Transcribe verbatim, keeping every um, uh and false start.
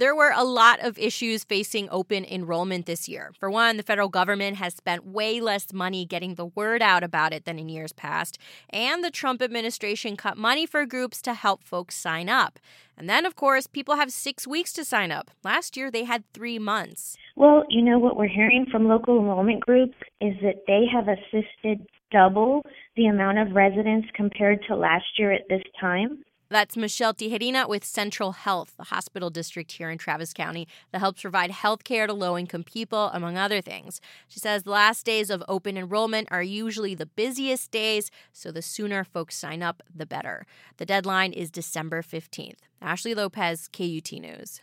There were a lot of issues facing open enrollment this year. For one, the federal government has spent way less money getting the word out about it than in years past, and the Trump administration cut money for groups to help folks sign up. And then, of course, people have six weeks to sign up. Last year, they had three months. Well, you know, what we're hearing from local enrollment groups is that they have assisted double the amount of residents compared to last year at this time. That's Michelle Tijerina with Central Health, the hospital district here in Travis County that helps provide health care to low-income people, among other things. She says the last days of open enrollment are usually the busiest days, so the sooner folks sign up, the better. The deadline is December fifteenth. Ashley Lopez, K U T News.